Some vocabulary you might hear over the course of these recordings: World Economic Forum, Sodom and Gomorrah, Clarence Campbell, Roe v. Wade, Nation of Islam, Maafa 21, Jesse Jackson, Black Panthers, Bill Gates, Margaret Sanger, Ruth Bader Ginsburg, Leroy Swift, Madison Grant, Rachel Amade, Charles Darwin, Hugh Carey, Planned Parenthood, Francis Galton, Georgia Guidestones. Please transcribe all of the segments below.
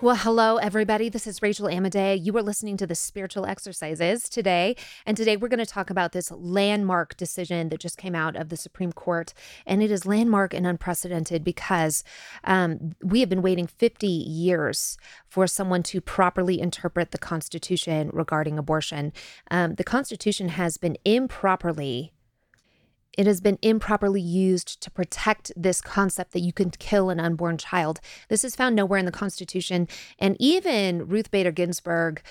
Well, hello, everybody. This is Rachel Amade. You are listening to the Spiritual Exercises today. And today we're going to talk about this landmark decision that just came out of the Supreme Court. And it is landmark and unprecedented because we have been waiting 50 years for someone to properly interpret the Constitution regarding abortion. The Constitution has been improperly used to protect this concept that you can kill an unborn child. This is found nowhere in the Constitution. And even Ruth Bader Ginsburg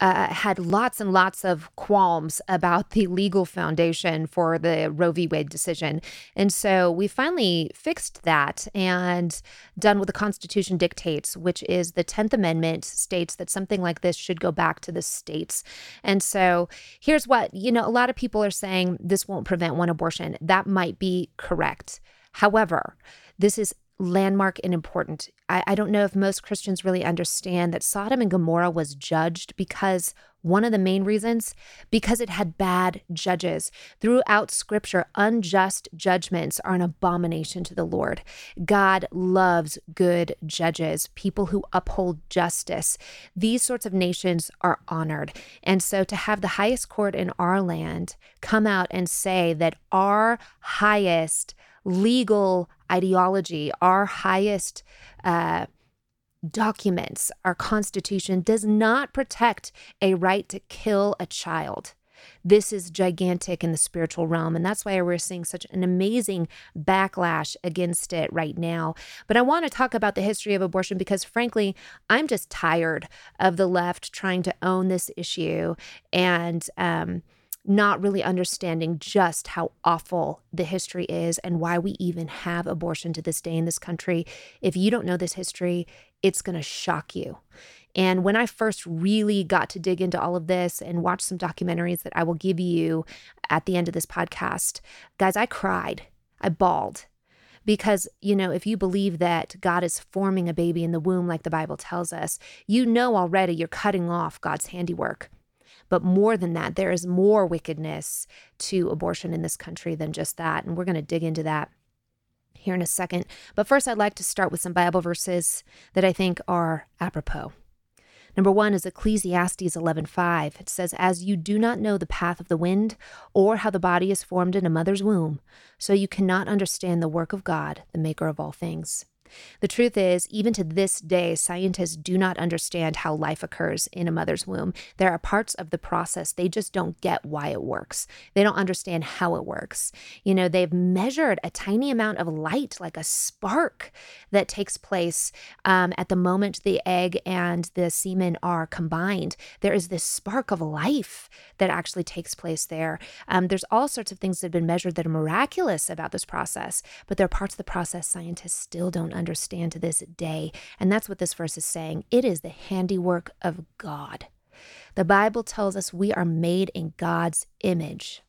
had lots and lots of qualms about the legal foundation for the Roe v. Wade decision. And so we finally fixed that and done what the Constitution dictates, which is the 10th Amendment states that something like this should go back to the states. And so here's what, a lot of people are saying this won't prevent one abortion. That might be correct. However, this is landmark and important. I don't know if most Christians really understand that Sodom and Gomorrah was judged because one of the main reasons, because it had bad judges. Throughout Scripture, unjust judgments are an abomination to the Lord. God loves good judges, people who uphold justice. These sorts of nations are honored. And so to have the highest court in our land come out and say that our highest legal ideology, our highest documents, our Constitution does not protect a right to kill a child. This is gigantic in the spiritual realm. And that's why we're seeing such an amazing backlash against it right now. But I want to talk about the history of abortion because, frankly, I'm just tired of the left trying to own this issue and not really understanding just how awful the history is and why we even have abortion to this day in this country. If you don't know this history, it's going to shock you. And when I first really got to dig into all of this and watch some documentaries that I will give you at the end of this podcast, guys, I cried. I bawled. Because, if you believe that God is forming a baby in the womb like the Bible tells us, already you're cutting off God's handiwork. But more than that, there is more wickedness to abortion in this country than just that. And we're going to dig into that here in a second. But first, I'd like to start with some Bible verses that I think are apropos. Number one is Ecclesiastes 11:5. It says, "As you do not know the path of the wind or how the body is formed in a mother's womb, so you cannot understand the work of God, the maker of all things." The truth is, even to this day, scientists do not understand how life occurs in a mother's womb. There are parts of the process, they just don't get why it works. They don't understand how it works. They've measured a tiny amount of light, like a spark that takes place at the moment the egg and the semen are combined. There is this spark of life that actually takes place there. There's all sorts of things that have been measured that are miraculous about this process, but there are parts of the process scientists still don't understand to this day. And that's what this verse is saying. It is the handiwork of God. The Bible tells us we are made in God's image.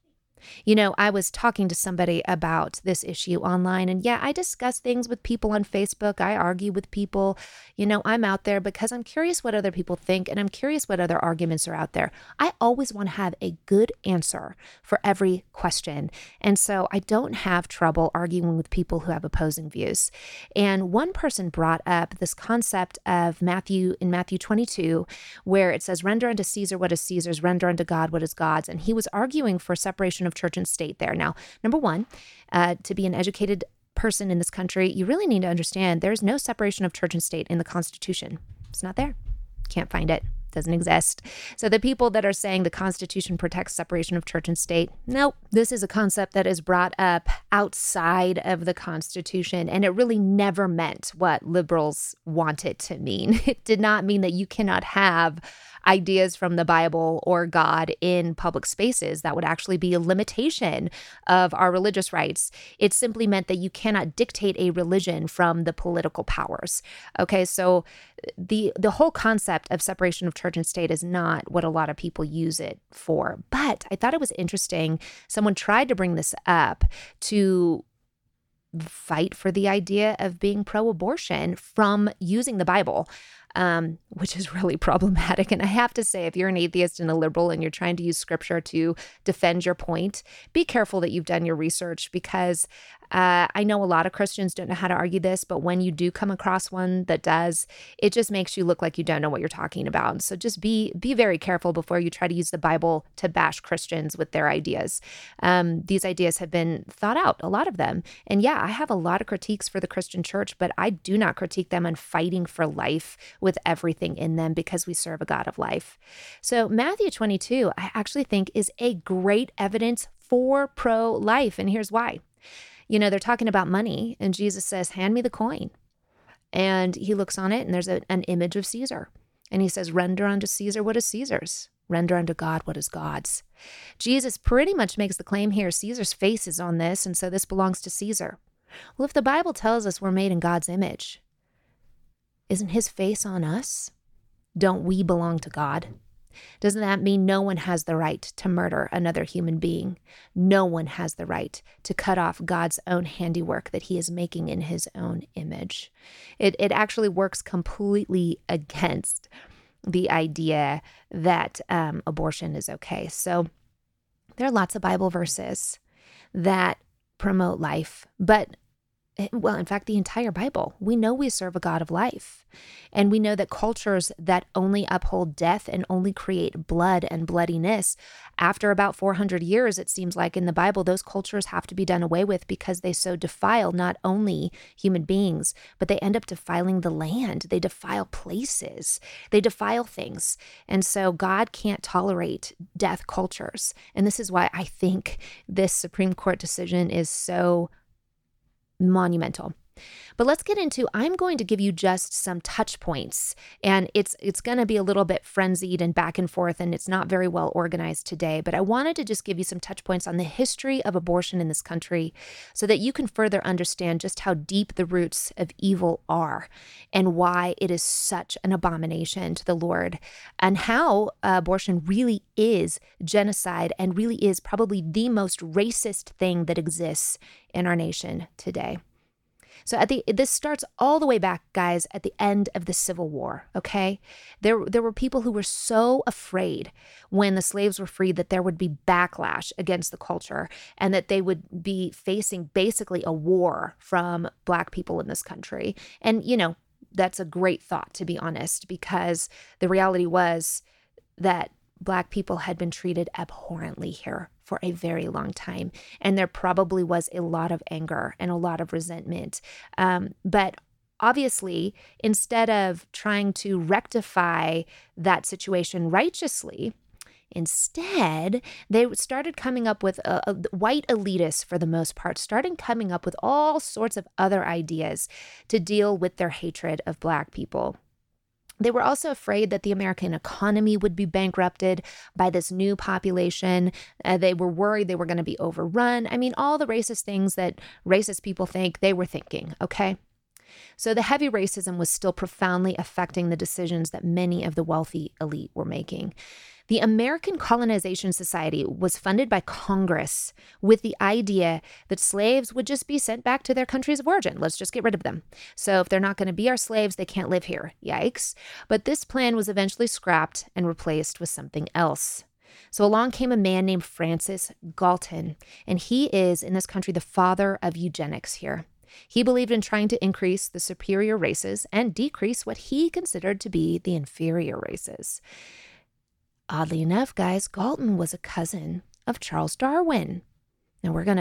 I was talking to somebody about this issue online, and I discuss things with people on Facebook. I argue with people. I'm out there because I'm curious what other people think, and I'm curious what other arguments are out there. I always want to have a good answer for every question. And so I don't have trouble arguing with people who have opposing views. And one person brought up this concept of Matthew 22, where it says, "Render unto Caesar what is Caesar's, render unto God what is God's." And he was arguing for separation of church and state there. Now, number one, to be an educated person in this country, you really need to understand there's no separation of church and state in the Constitution. It's not there. Can't find it. Doesn't exist. So the people that are saying the Constitution protects separation of church and state, nope. This is a concept that is brought up outside of the Constitution, and it really never meant what liberals want it to mean. It did not mean that you cannot have ideas from the Bible or God in public spaces. That would actually be a limitation of our religious rights. It simply meant that you cannot dictate a religion from the political powers. Okay, so the whole concept of separation of church and state is not what a lot of people use it for. But I thought it was interesting. Someone tried to bring this up to fight for the idea of being pro-abortion from using the Bible. which is really problematic. And I have to say, if you're an atheist and a liberal and you're trying to use scripture to defend your point, be careful that you've done your research, because I know a lot of Christians don't know how to argue this, but when you do come across one that does, it just makes you look like you don't know what you're talking about. So just be very careful before you try to use the Bible to bash Christians with their ideas. These ideas have been thought out, a lot of them. And yeah, I have a lot of critiques for the Christian church, but I do not critique them on fighting for life with everything in them, because we serve a God of life. So Matthew 22, I actually think, is a great evidence for pro-life. And here's why. You know, they're talking about money, and Jesus says, hand me the coin. And he looks on it, and there's an image of Caesar. And he says, render unto Caesar what is Caesar's. Render unto God what is God's. Jesus pretty much makes the claim here, Caesar's face is on this, and so this belongs to Caesar. Well, if the Bible tells us we're made in God's image, isn't his face on us? Don't we belong to God? Doesn't that mean no one has the right to murder another human being? No one has the right to cut off God's own handiwork that he is making in his own image. It actually works completely against the idea that abortion is okay. So there are lots of Bible verses that promote life, but well, in fact, the entire Bible. We know we serve a God of life, and we know that cultures that only uphold death and only create blood and bloodiness, after about 400 years, it seems like in the Bible, those cultures have to be done away with because they so defile not only human beings, but they end up defiling the land. They defile places. They defile things. And so God can't tolerate death cultures. And this is why I think this Supreme Court decision is so monumental. But let's get into, I'm going to give you just some touch points, and it's going to be a little bit frenzied and back and forth, and it's not very well organized today, but I wanted to just give you some touch points on the history of abortion in this country so that you can further understand just how deep the roots of evil are and why it is such an abomination to the Lord, and how abortion really is genocide and really is probably the most racist thing that exists in our nation today. So this starts all the way back, guys, at the end of the Civil War, okay? There were people who were so afraid when the slaves were freed that there would be backlash against the culture and that they would be facing basically a war from Black people in this country. And, you know, that's a great thought, to be honest, because the reality was that Black people had been treated abhorrently here for a very long time. And there probably was a lot of anger and a lot of resentment. But obviously, instead of trying to rectify that situation righteously, instead, they started coming up with white elitists, for the most part, started coming up with all sorts of other ideas to deal with their hatred of Black people. They were also afraid that the American economy would be bankrupted by this new population. They were worried they were going to be overrun. I mean, all the racist things that racist people think, they were thinking, okay? So the heavy racism was still profoundly affecting the decisions that many of the wealthy elite were making. The American Colonization Society was funded by Congress with the idea that slaves would just be sent back to their countries of origin. Let's just get rid of them. So if they're not going to be our slaves, they can't live here. Yikes. But this plan was eventually scrapped and replaced with something else. So along came a man named Francis Galton, and he is, in this country, the father of eugenics here. He believed in trying to increase the superior races and decrease what he considered to be the inferior races. Oddly enough, guys, Galton was a cousin of Charles Darwin. Now we're going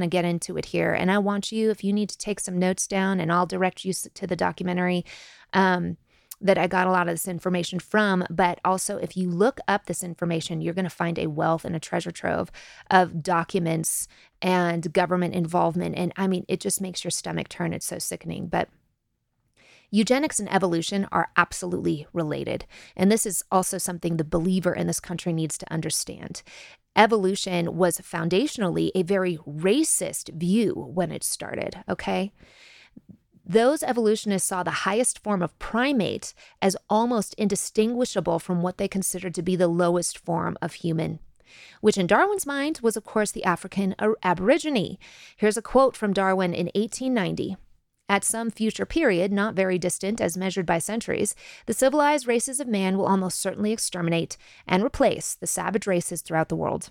to get into it here. And I want you, if you need to take some notes down, and I'll direct you to the documentary that I got a lot of this information from. But also, if you look up this information, you're going to find a wealth and a treasure trove of documents and government involvement. And I mean, it just makes your stomach turn. It's so sickening. But eugenics and evolution are absolutely related. And this is also something the believer in this country needs to understand. Evolution was foundationally a very racist view when it started, okay? Those evolutionists saw the highest form of primate as almost indistinguishable from what they considered to be the lowest form of human, which in Darwin's mind was, of course, the African aborigine. Here's a quote from Darwin in 1890. At some future period, not very distant as measured by centuries, the civilized races of man will almost certainly exterminate and replace the savage races throughout the world.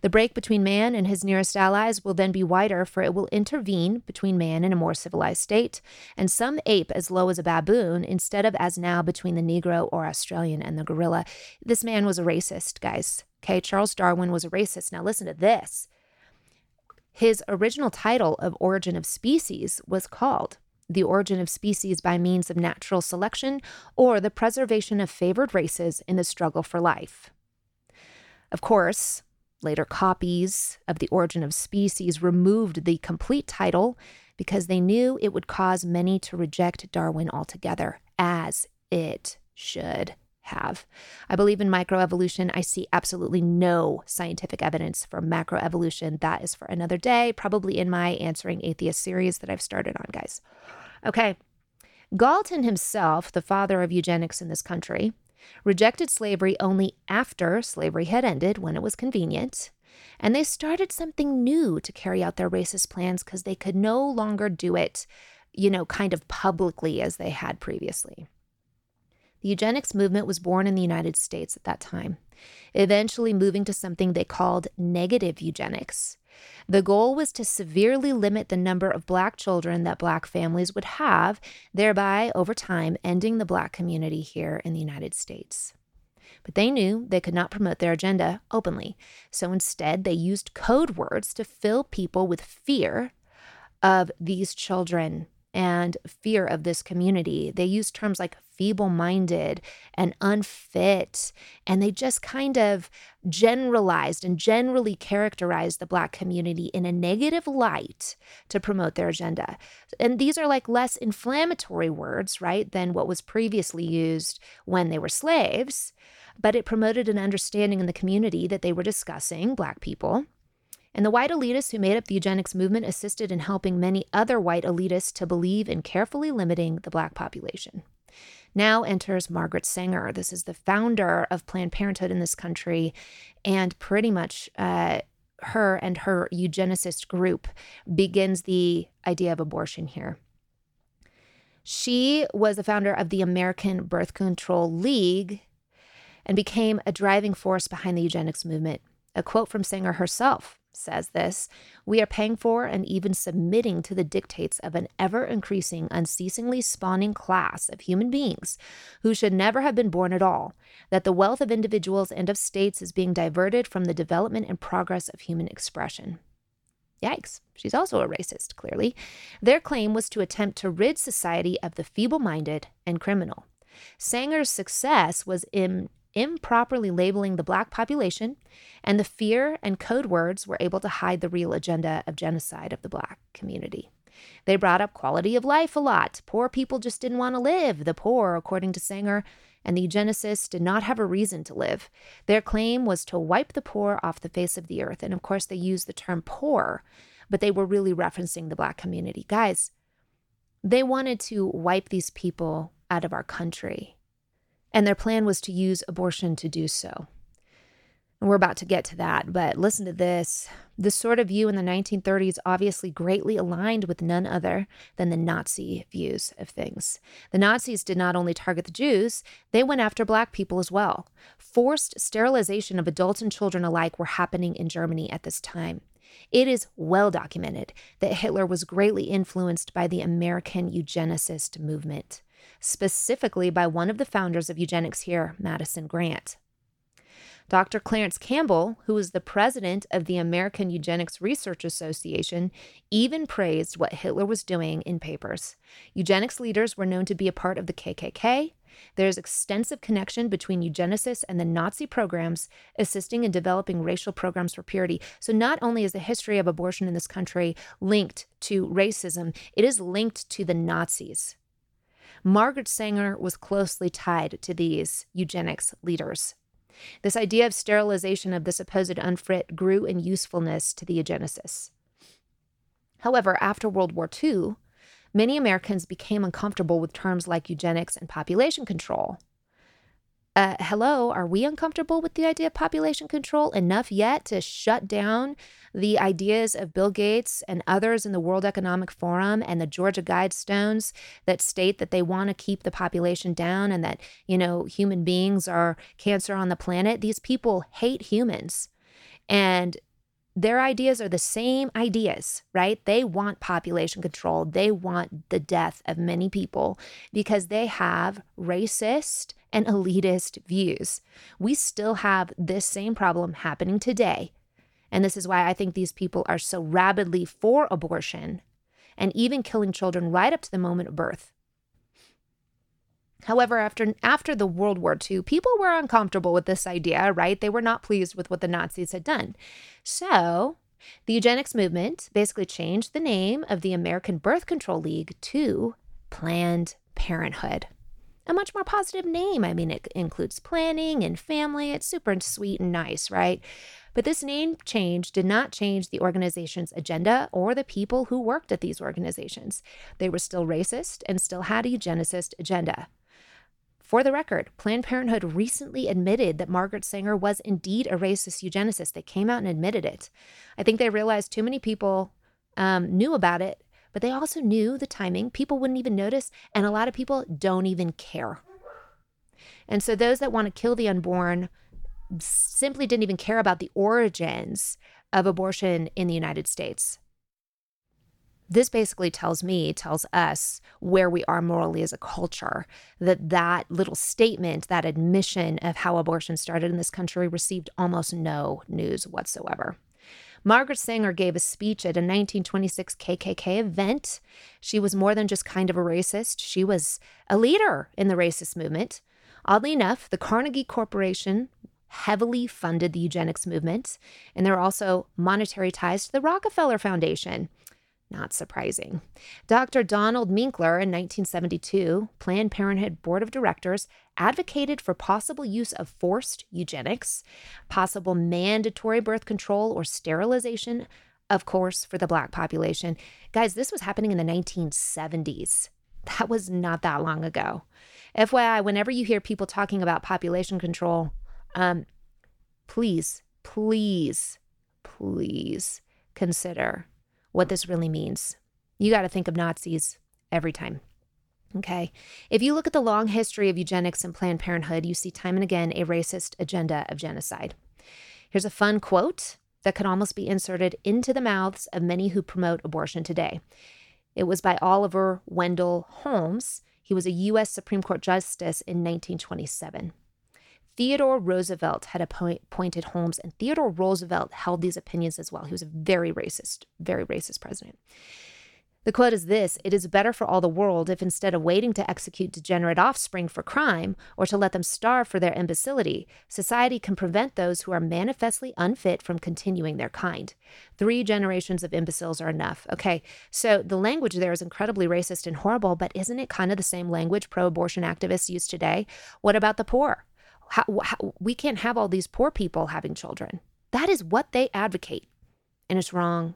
The break between man and his nearest allies will then be wider, for it will intervene between man and a more civilized state, and some ape as low as a baboon instead of as now between the Negro or Australian and the gorilla. This man was a racist, guys. Okay, Charles Darwin was a racist. Now listen to this. His original title of Origin of Species was called The Origin of Species by Means of Natural Selection, or The Preservation of Favored Races in the Struggle for Life. Of course, later copies of The Origin of Species removed the complete title because they knew it would cause many to reject Darwin altogether, as it should have. I believe in microevolution. I see absolutely no scientific evidence for macroevolution. That is for another day, probably in my Answering Atheist series that I've started on, guys. Okay. Galton himself, the father of eugenics in this country, rejected slavery only after slavery had ended, when it was convenient, and they started something new to carry out their racist plans because they could no longer do it, you know, kind of publicly as they had previously. The eugenics movement was born in the United States at that time, eventually moving to something they called negative eugenics. The goal was to severely limit the number of Black children that Black families would have, thereby, over time, ending the Black community here in the United States. But they knew they could not promote their agenda openly, so instead they used code words to fill people with fear of these children and fear of this community. They used terms like feeble-minded and unfit, and they just kind of generalized and generally characterized the Black community in a negative light to promote their agenda. And these are like less inflammatory words, right, than what was previously used when they were slaves, but it promoted an understanding in the community that they were discussing Black people. And the white elitists who made up the eugenics movement assisted in helping many other white elitists to believe in carefully limiting the Black population. Now enters Margaret Sanger. This is the founder of Planned Parenthood in this country, and pretty much her and her eugenicist group begins the idea of abortion here. She was the founder of the American Birth Control League and became a driving force behind the eugenics movement. A quote from Sanger herself says this: "We are paying for and even submitting to the dictates of an ever-increasing, unceasingly spawning class of human beings who should never have been born at all, that the wealth of individuals and of states is being diverted from the development and progress of human expression." Yikes. She's also a racist, clearly. Their claim was to attempt to rid society of the feeble-minded and criminal. Sanger's success was in improperly labeling the Black population, and the fear and code words were able to hide the real agenda of genocide of the Black community. They brought up quality of life a lot. Poor people just didn't want to live. The poor, according to Sanger, and the eugenicists did not have a reason to live. Their claim was to wipe the poor off the face of the earth. And of course, they used the term poor, but they were really referencing the Black community. Guys, they wanted to wipe these people out of our country. And their plan was to use abortion to do so. And we're about to get to that, but listen to this. This sort of view in the 1930s obviously greatly aligned with none other than the Nazi views of things. The Nazis did not only target the Jews, they went after Black people as well. Forced sterilization of adults and children alike were happening in Germany at this time. It is well documented that Hitler was greatly influenced by the American eugenicist movement, specifically by one of the founders of eugenics here, Madison Grant. Dr. Clarence Campbell, who was the president of the American Eugenics Research Association, even praised what Hitler was doing in papers. Eugenics leaders were known to be a part of the KKK. There is extensive connection between eugenicists and the Nazi programs, assisting in developing racial programs for purity. So not only is the history of abortion in this country linked to racism, it is linked to the Nazis. Margaret Sanger was closely tied to these eugenics leaders. This idea of sterilization of the supposed unfit grew in usefulness to the eugenicists. However, after World War II, many Americans became uncomfortable with terms like eugenics and population control. hello, are we uncomfortable with the idea of population control enough yet to shut down the ideas of Bill Gates and others in the World Economic Forum and the Georgia Guidestones that state that they want to keep the population down and that, you know, human beings are cancer on the planet? These people hate humans, and their ideas are the same ideas, right? They want population control. They want the death of many people because they have racist and elitist views. We still have this same problem happening today. And this is why I think these people are so rabidly for abortion and even killing children right up to the moment of birth. However, after the World War II, people were uncomfortable with this idea, right? They were not pleased with what the Nazis had done. So the eugenics movement basically changed the name of the American Birth Control League to Planned Parenthood. A much more positive name. I mean, it includes planning and family. It's super sweet and nice, right? But this name change did not change the organization's agenda or the people who worked at these organizations. They were still racist and still had a eugenicist agenda. For the record, Planned Parenthood recently admitted that Margaret Sanger was indeed a racist eugenicist. They came out and admitted it. I think they realized too many people knew about it, but they also knew the timing. People wouldn't even notice, and a lot of people don't even care. And so those that want to kill the unborn simply didn't even care about the origins of abortion in the United States. This basically tells us where we are morally as a culture, that little statement, that admission of how abortion started in this country received almost no news whatsoever. Margaret Sanger gave a speech at a 1926 KKK event. She was more than just kind of a racist. She was a leader in the racist movement. Oddly enough, the Carnegie Corporation heavily funded the eugenics movement, and there were also monetary ties to the Rockefeller Foundation. Not surprising. Dr. Donald Minkler, in 1972, Planned Parenthood Board of Directors, advocated for possible use of forced eugenics, possible mandatory birth control or sterilization, of course, for the Black population. Guys, this was happening in the 1970s. That was not that long ago. FYI, whenever you hear people talking about population control, please consider what this really means. You got to think of Nazis every time. Okay. If you look at the long history of eugenics and Planned Parenthood, you see time and again a racist agenda of genocide. Here's a fun quote that could almost be inserted into the mouths of many who promote abortion today. It was by Oliver Wendell Holmes. He was a U.S. Supreme Court justice in 1927. Theodore Roosevelt had appointed Holmes, and Theodore Roosevelt held these opinions as well. He was a very racist president. The quote is this: "It is better for all the world if instead of waiting to execute degenerate offspring for crime or to let them starve for their imbecility, society can prevent those who are manifestly unfit from continuing their kind. 3 generations of imbeciles are enough." Okay, so the language there is incredibly racist and horrible, but isn't it kind of the same language pro-abortion activists use today? What about the poor? We can't have all these poor people having children. That is what they advocate, and it's wrong.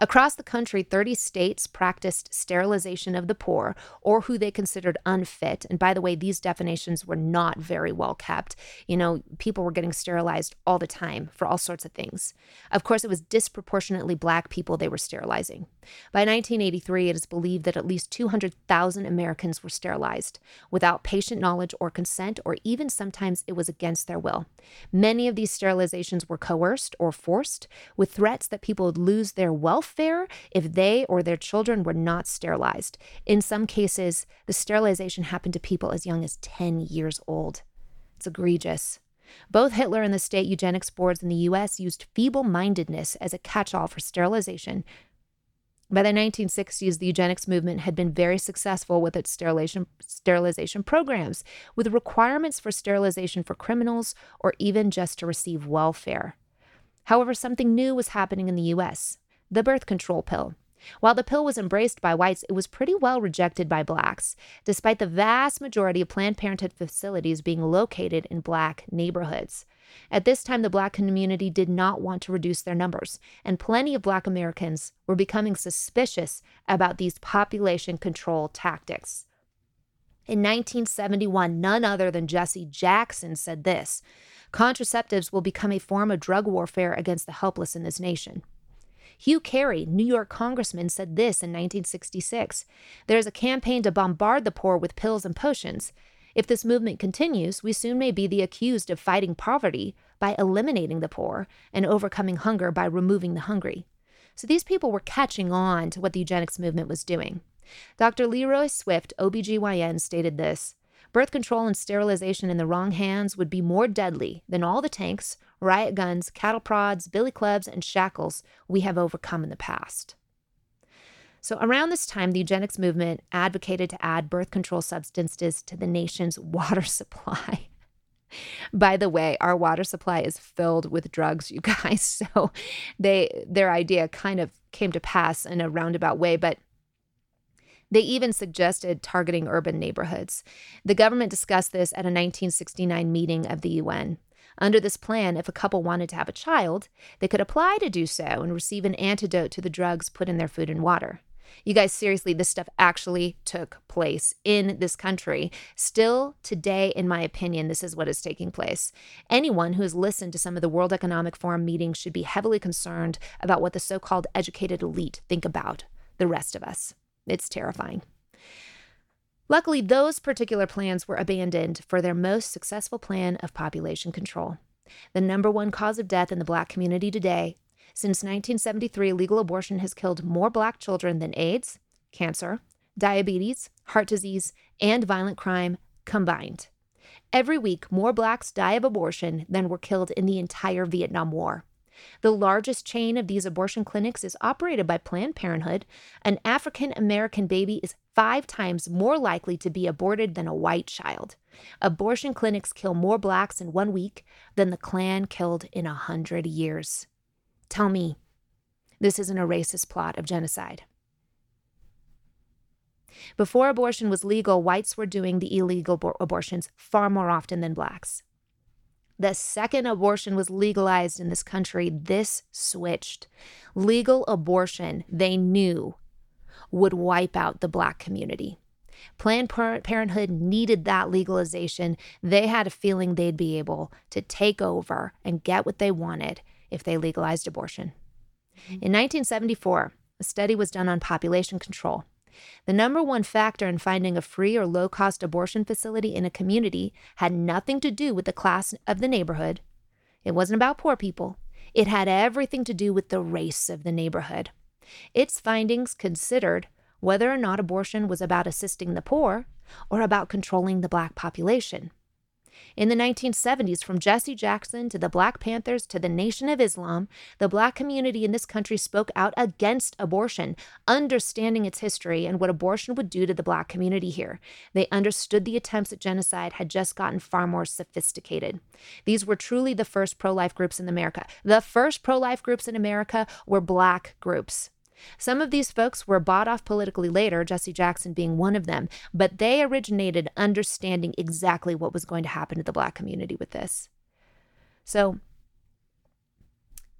Across the country, 30 states practiced sterilization of the poor or who they considered unfit. And by the way, these definitions were not very well kept. You know, people were getting sterilized all the time for all sorts of things. Of course, it was disproportionately Black people they were sterilizing. By 1983, it is believed that at least 200,000 Americans were sterilized without patient knowledge or consent, or even sometimes it was against their will. Many of these sterilizations were coerced or forced, with threats that people would lose their welfare if they or their children were not sterilized. In some cases, the sterilization happened to people as young as 10 years old. It's egregious. Both Hitler and the state eugenics boards in the U.S. used feeble-mindedness as a catch-all for sterilization. By the 1960s, the eugenics movement had been very successful with its sterilization programs, with requirements for sterilization for criminals or even just to receive welfare. However, something new was happening in the U.S., the birth control pill. While the pill was embraced by whites, it was pretty well rejected by Blacks, despite the vast majority of Planned Parenthood facilities being located in Black neighborhoods. At this time, the Black community did not want to reduce their numbers, and plenty of Black Americans were becoming suspicious about these population control tactics. In 1971, none other than Jesse Jackson said this: "Contraceptives will become a form of drug warfare against the helpless in this nation." Hugh Carey, New York congressman, said this in 1966: "There is a campaign to bombard the poor with pills and potions. If this movement continues, we soon may be the accused of fighting poverty by eliminating the poor and overcoming hunger by removing the hungry." So these people were catching on to what the eugenics movement was doing. Dr. Leroy Swift, OBGYN, stated this: "Birth control and sterilization in the wrong hands would be more deadly than all the tanks, riot guns, cattle prods, billy clubs, and shackles we have overcome in the past." So around this time, the eugenics movement advocated to add birth control substances to the nation's water supply. By the way, our water supply is filled with drugs, you guys. So their idea kind of came to pass in a roundabout way, but they even suggested targeting urban neighborhoods. The government discussed this at a 1969 meeting of the UN. Under this plan, if a couple wanted to have a child, they could apply to do so and receive an antidote to the drugs put in their food and water. You guys, seriously, this stuff actually took place in this country. Still today, in my opinion, this is what is taking place. Anyone who has listened to some of the World Economic Forum meetings should be heavily concerned about what the so-called educated elite think about the rest of us. It's terrifying. Luckily, those particular plans were abandoned for their most successful plan of population control. The number one cause of death in the Black community today. Since 1973, legal abortion has killed more Black children than AIDS, cancer, diabetes, heart disease, and violent crime combined. Every week, more Blacks die of abortion than were killed in the entire Vietnam War. The largest chain of these abortion clinics is operated by Planned Parenthood. An African-American baby is 5 times more likely to be aborted than a white child. Abortion clinics kill more Blacks in 1 week than the Klan killed in 100 years. Tell me this isn't a racist plot of genocide. Before abortion was legal, whites were doing the illegal abortions far more often than Blacks. The second abortion was legalized in this country, this switched. Legal abortion, they knew, would wipe out the Black community. Planned Parenthood needed that legalization. They had a feeling they'd be able to take over and get what they wanted if they legalized abortion. In 1974, a study was done on population control. The number one factor in finding a free or low-cost abortion facility in a community had nothing to do with the class of the neighborhood. It wasn't about poor people. It had everything to do with the race of the neighborhood. Its findings considered whether or not abortion was about assisting the poor or about controlling the Black population. In the 1970s, from Jesse Jackson to the Black Panthers to the Nation of Islam, the Black community in this country spoke out against abortion, understanding its history and what abortion would do to the Black community here. They understood the attempts at genocide had just gotten far more sophisticated. These were truly the first pro-life groups in America. The first pro-life groups in America were Black groups. Some of these folks were bought off politically later, Jesse Jackson being one of them, but they originated understanding exactly what was going to happen to the Black community with this. So,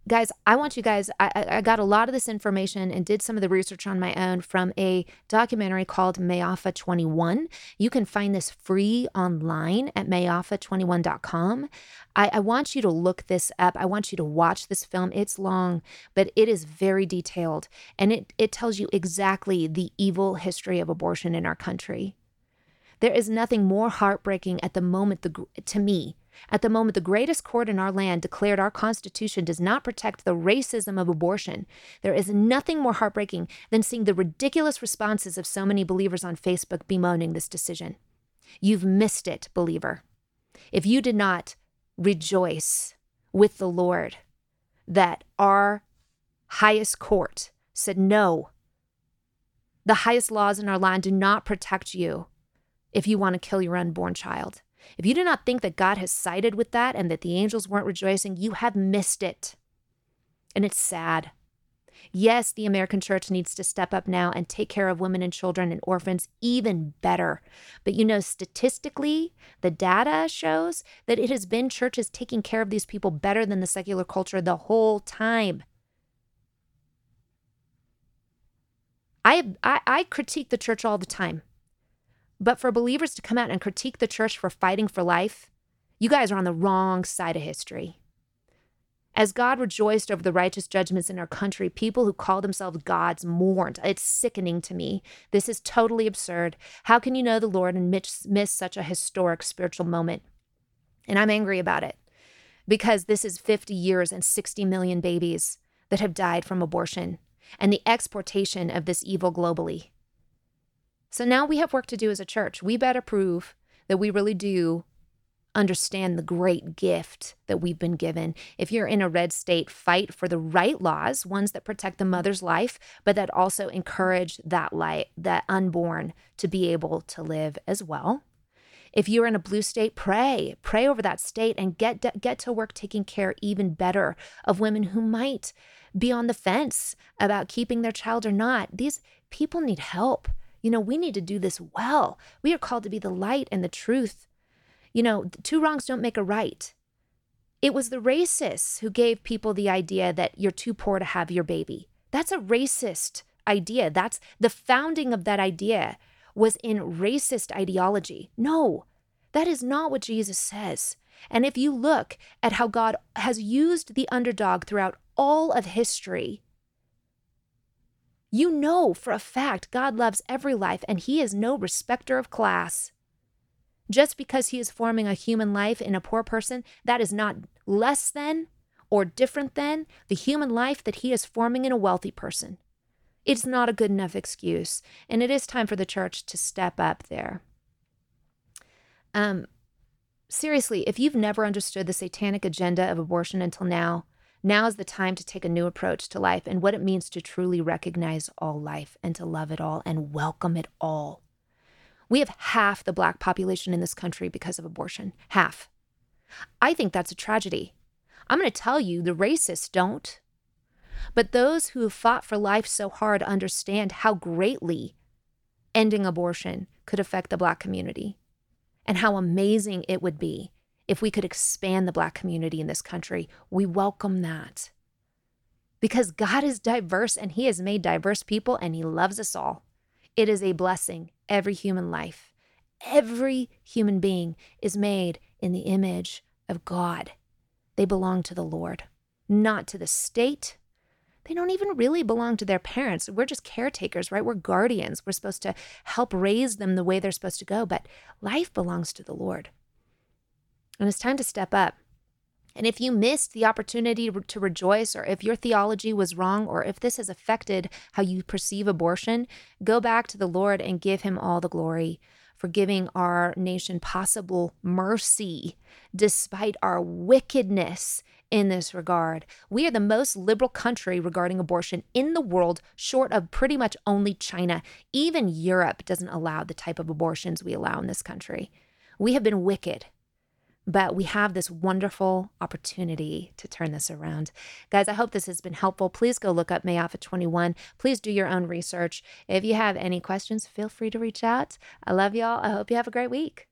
guys, I want you guys, I got a lot of this information and did some of the research on my own from a documentary called Maafa 21. You can find this free online at maafa21.com. I want you to look this up. I want you to watch this film. It's long, but it is very detailed. And it tells you exactly the evil history of abortion in our country. There is nothing more heartbreaking at the moment, to me, at the moment, the greatest court in our land declared our Constitution does not protect the racism of abortion. There is nothing more heartbreaking than seeing the ridiculous responses of so many believers on Facebook bemoaning this decision. You've missed it, believer. If you did not rejoice with the Lord that our highest court said, no, the highest laws in our land do not protect you if you want to kill your unborn child. If you do not think that God has sided with that and that the angels weren't rejoicing, you have missed it. And it's sad. Yes, the American church needs to step up now and take care of women and children and orphans even better. But you know, statistically, the data shows that it has been churches taking care of these people better than the secular culture the whole time. I critique the church all the time. But for believers to come out and critique the church for fighting for life, you guys are on the wrong side of history. As God rejoiced over the righteous judgments in our country, people who call themselves gods mourned. It's sickening to me. This is totally absurd. How can you know the Lord and miss such a historic spiritual moment? And I'm angry about it because this is 50 years and 60 million babies that have died from abortion and the exportation of this evil globally. So now we have work to do as a church. We better prove that we really do understand the great gift that we've been given. If you're in a red state, fight for the right laws, ones that protect the mother's life, but that also encourage that unborn to be able to live as well. If you're in a blue state, pray over that state and get to work taking care even better of women who might be on the fence about keeping their child or not. These people need help. You know, we need to do this well. We are called to be the light and the truth. You know, two wrongs don't make a right. It was the racists who gave people the idea that you're too poor to have your baby. That's a racist idea. That's the founding of that idea was in racist ideology. No, that is not what Jesus says. And if you look at how God has used the underdog throughout all of history, you know for a fact God loves every life and he is no respecter of class. Just because he is forming a human life in a poor person, that is not less than or different than the human life that he is forming in a wealthy person. It's not a good enough excuse, and it is time for the church to step up there. Seriously, if you've never understood the satanic agenda of abortion until now, now is the time to take a new approach to life and what it means to truly recognize all life and to love it all and welcome it all. We have half the Black population in this country because of abortion. Half. I think that's a tragedy. I'm going to tell you, the racists don't. But those who have fought for life so hard understand how greatly ending abortion could affect the Black community and how amazing it would be if we could expand the Black community in this country. We welcome that because God is diverse and he has made diverse people and he loves us all. It is a blessing. Every human life, every human being is made in the image of God. They belong to the Lord, not to the state. They don't even really belong to their parents. We're just caretakers, right? We're guardians. We're supposed to help raise them the way they're supposed to go, but life belongs to the Lord. And it's time to step up. And if you missed the opportunity to rejoice, or if your theology was wrong, or if this has affected how you perceive abortion, go back to the Lord and give him all the glory for giving our nation possible mercy despite our wickedness in this regard. We are the most liberal country regarding abortion in the world, short of pretty much only China. Even Europe doesn't allow the type of abortions we allow in this country. We have been wicked. But we have this wonderful opportunity to turn this around. Guys, I hope this has been helpful. Please go look up Maafa 21. Please do your own research. If you have any questions, feel free to reach out. I love y'all. I hope you have a great week.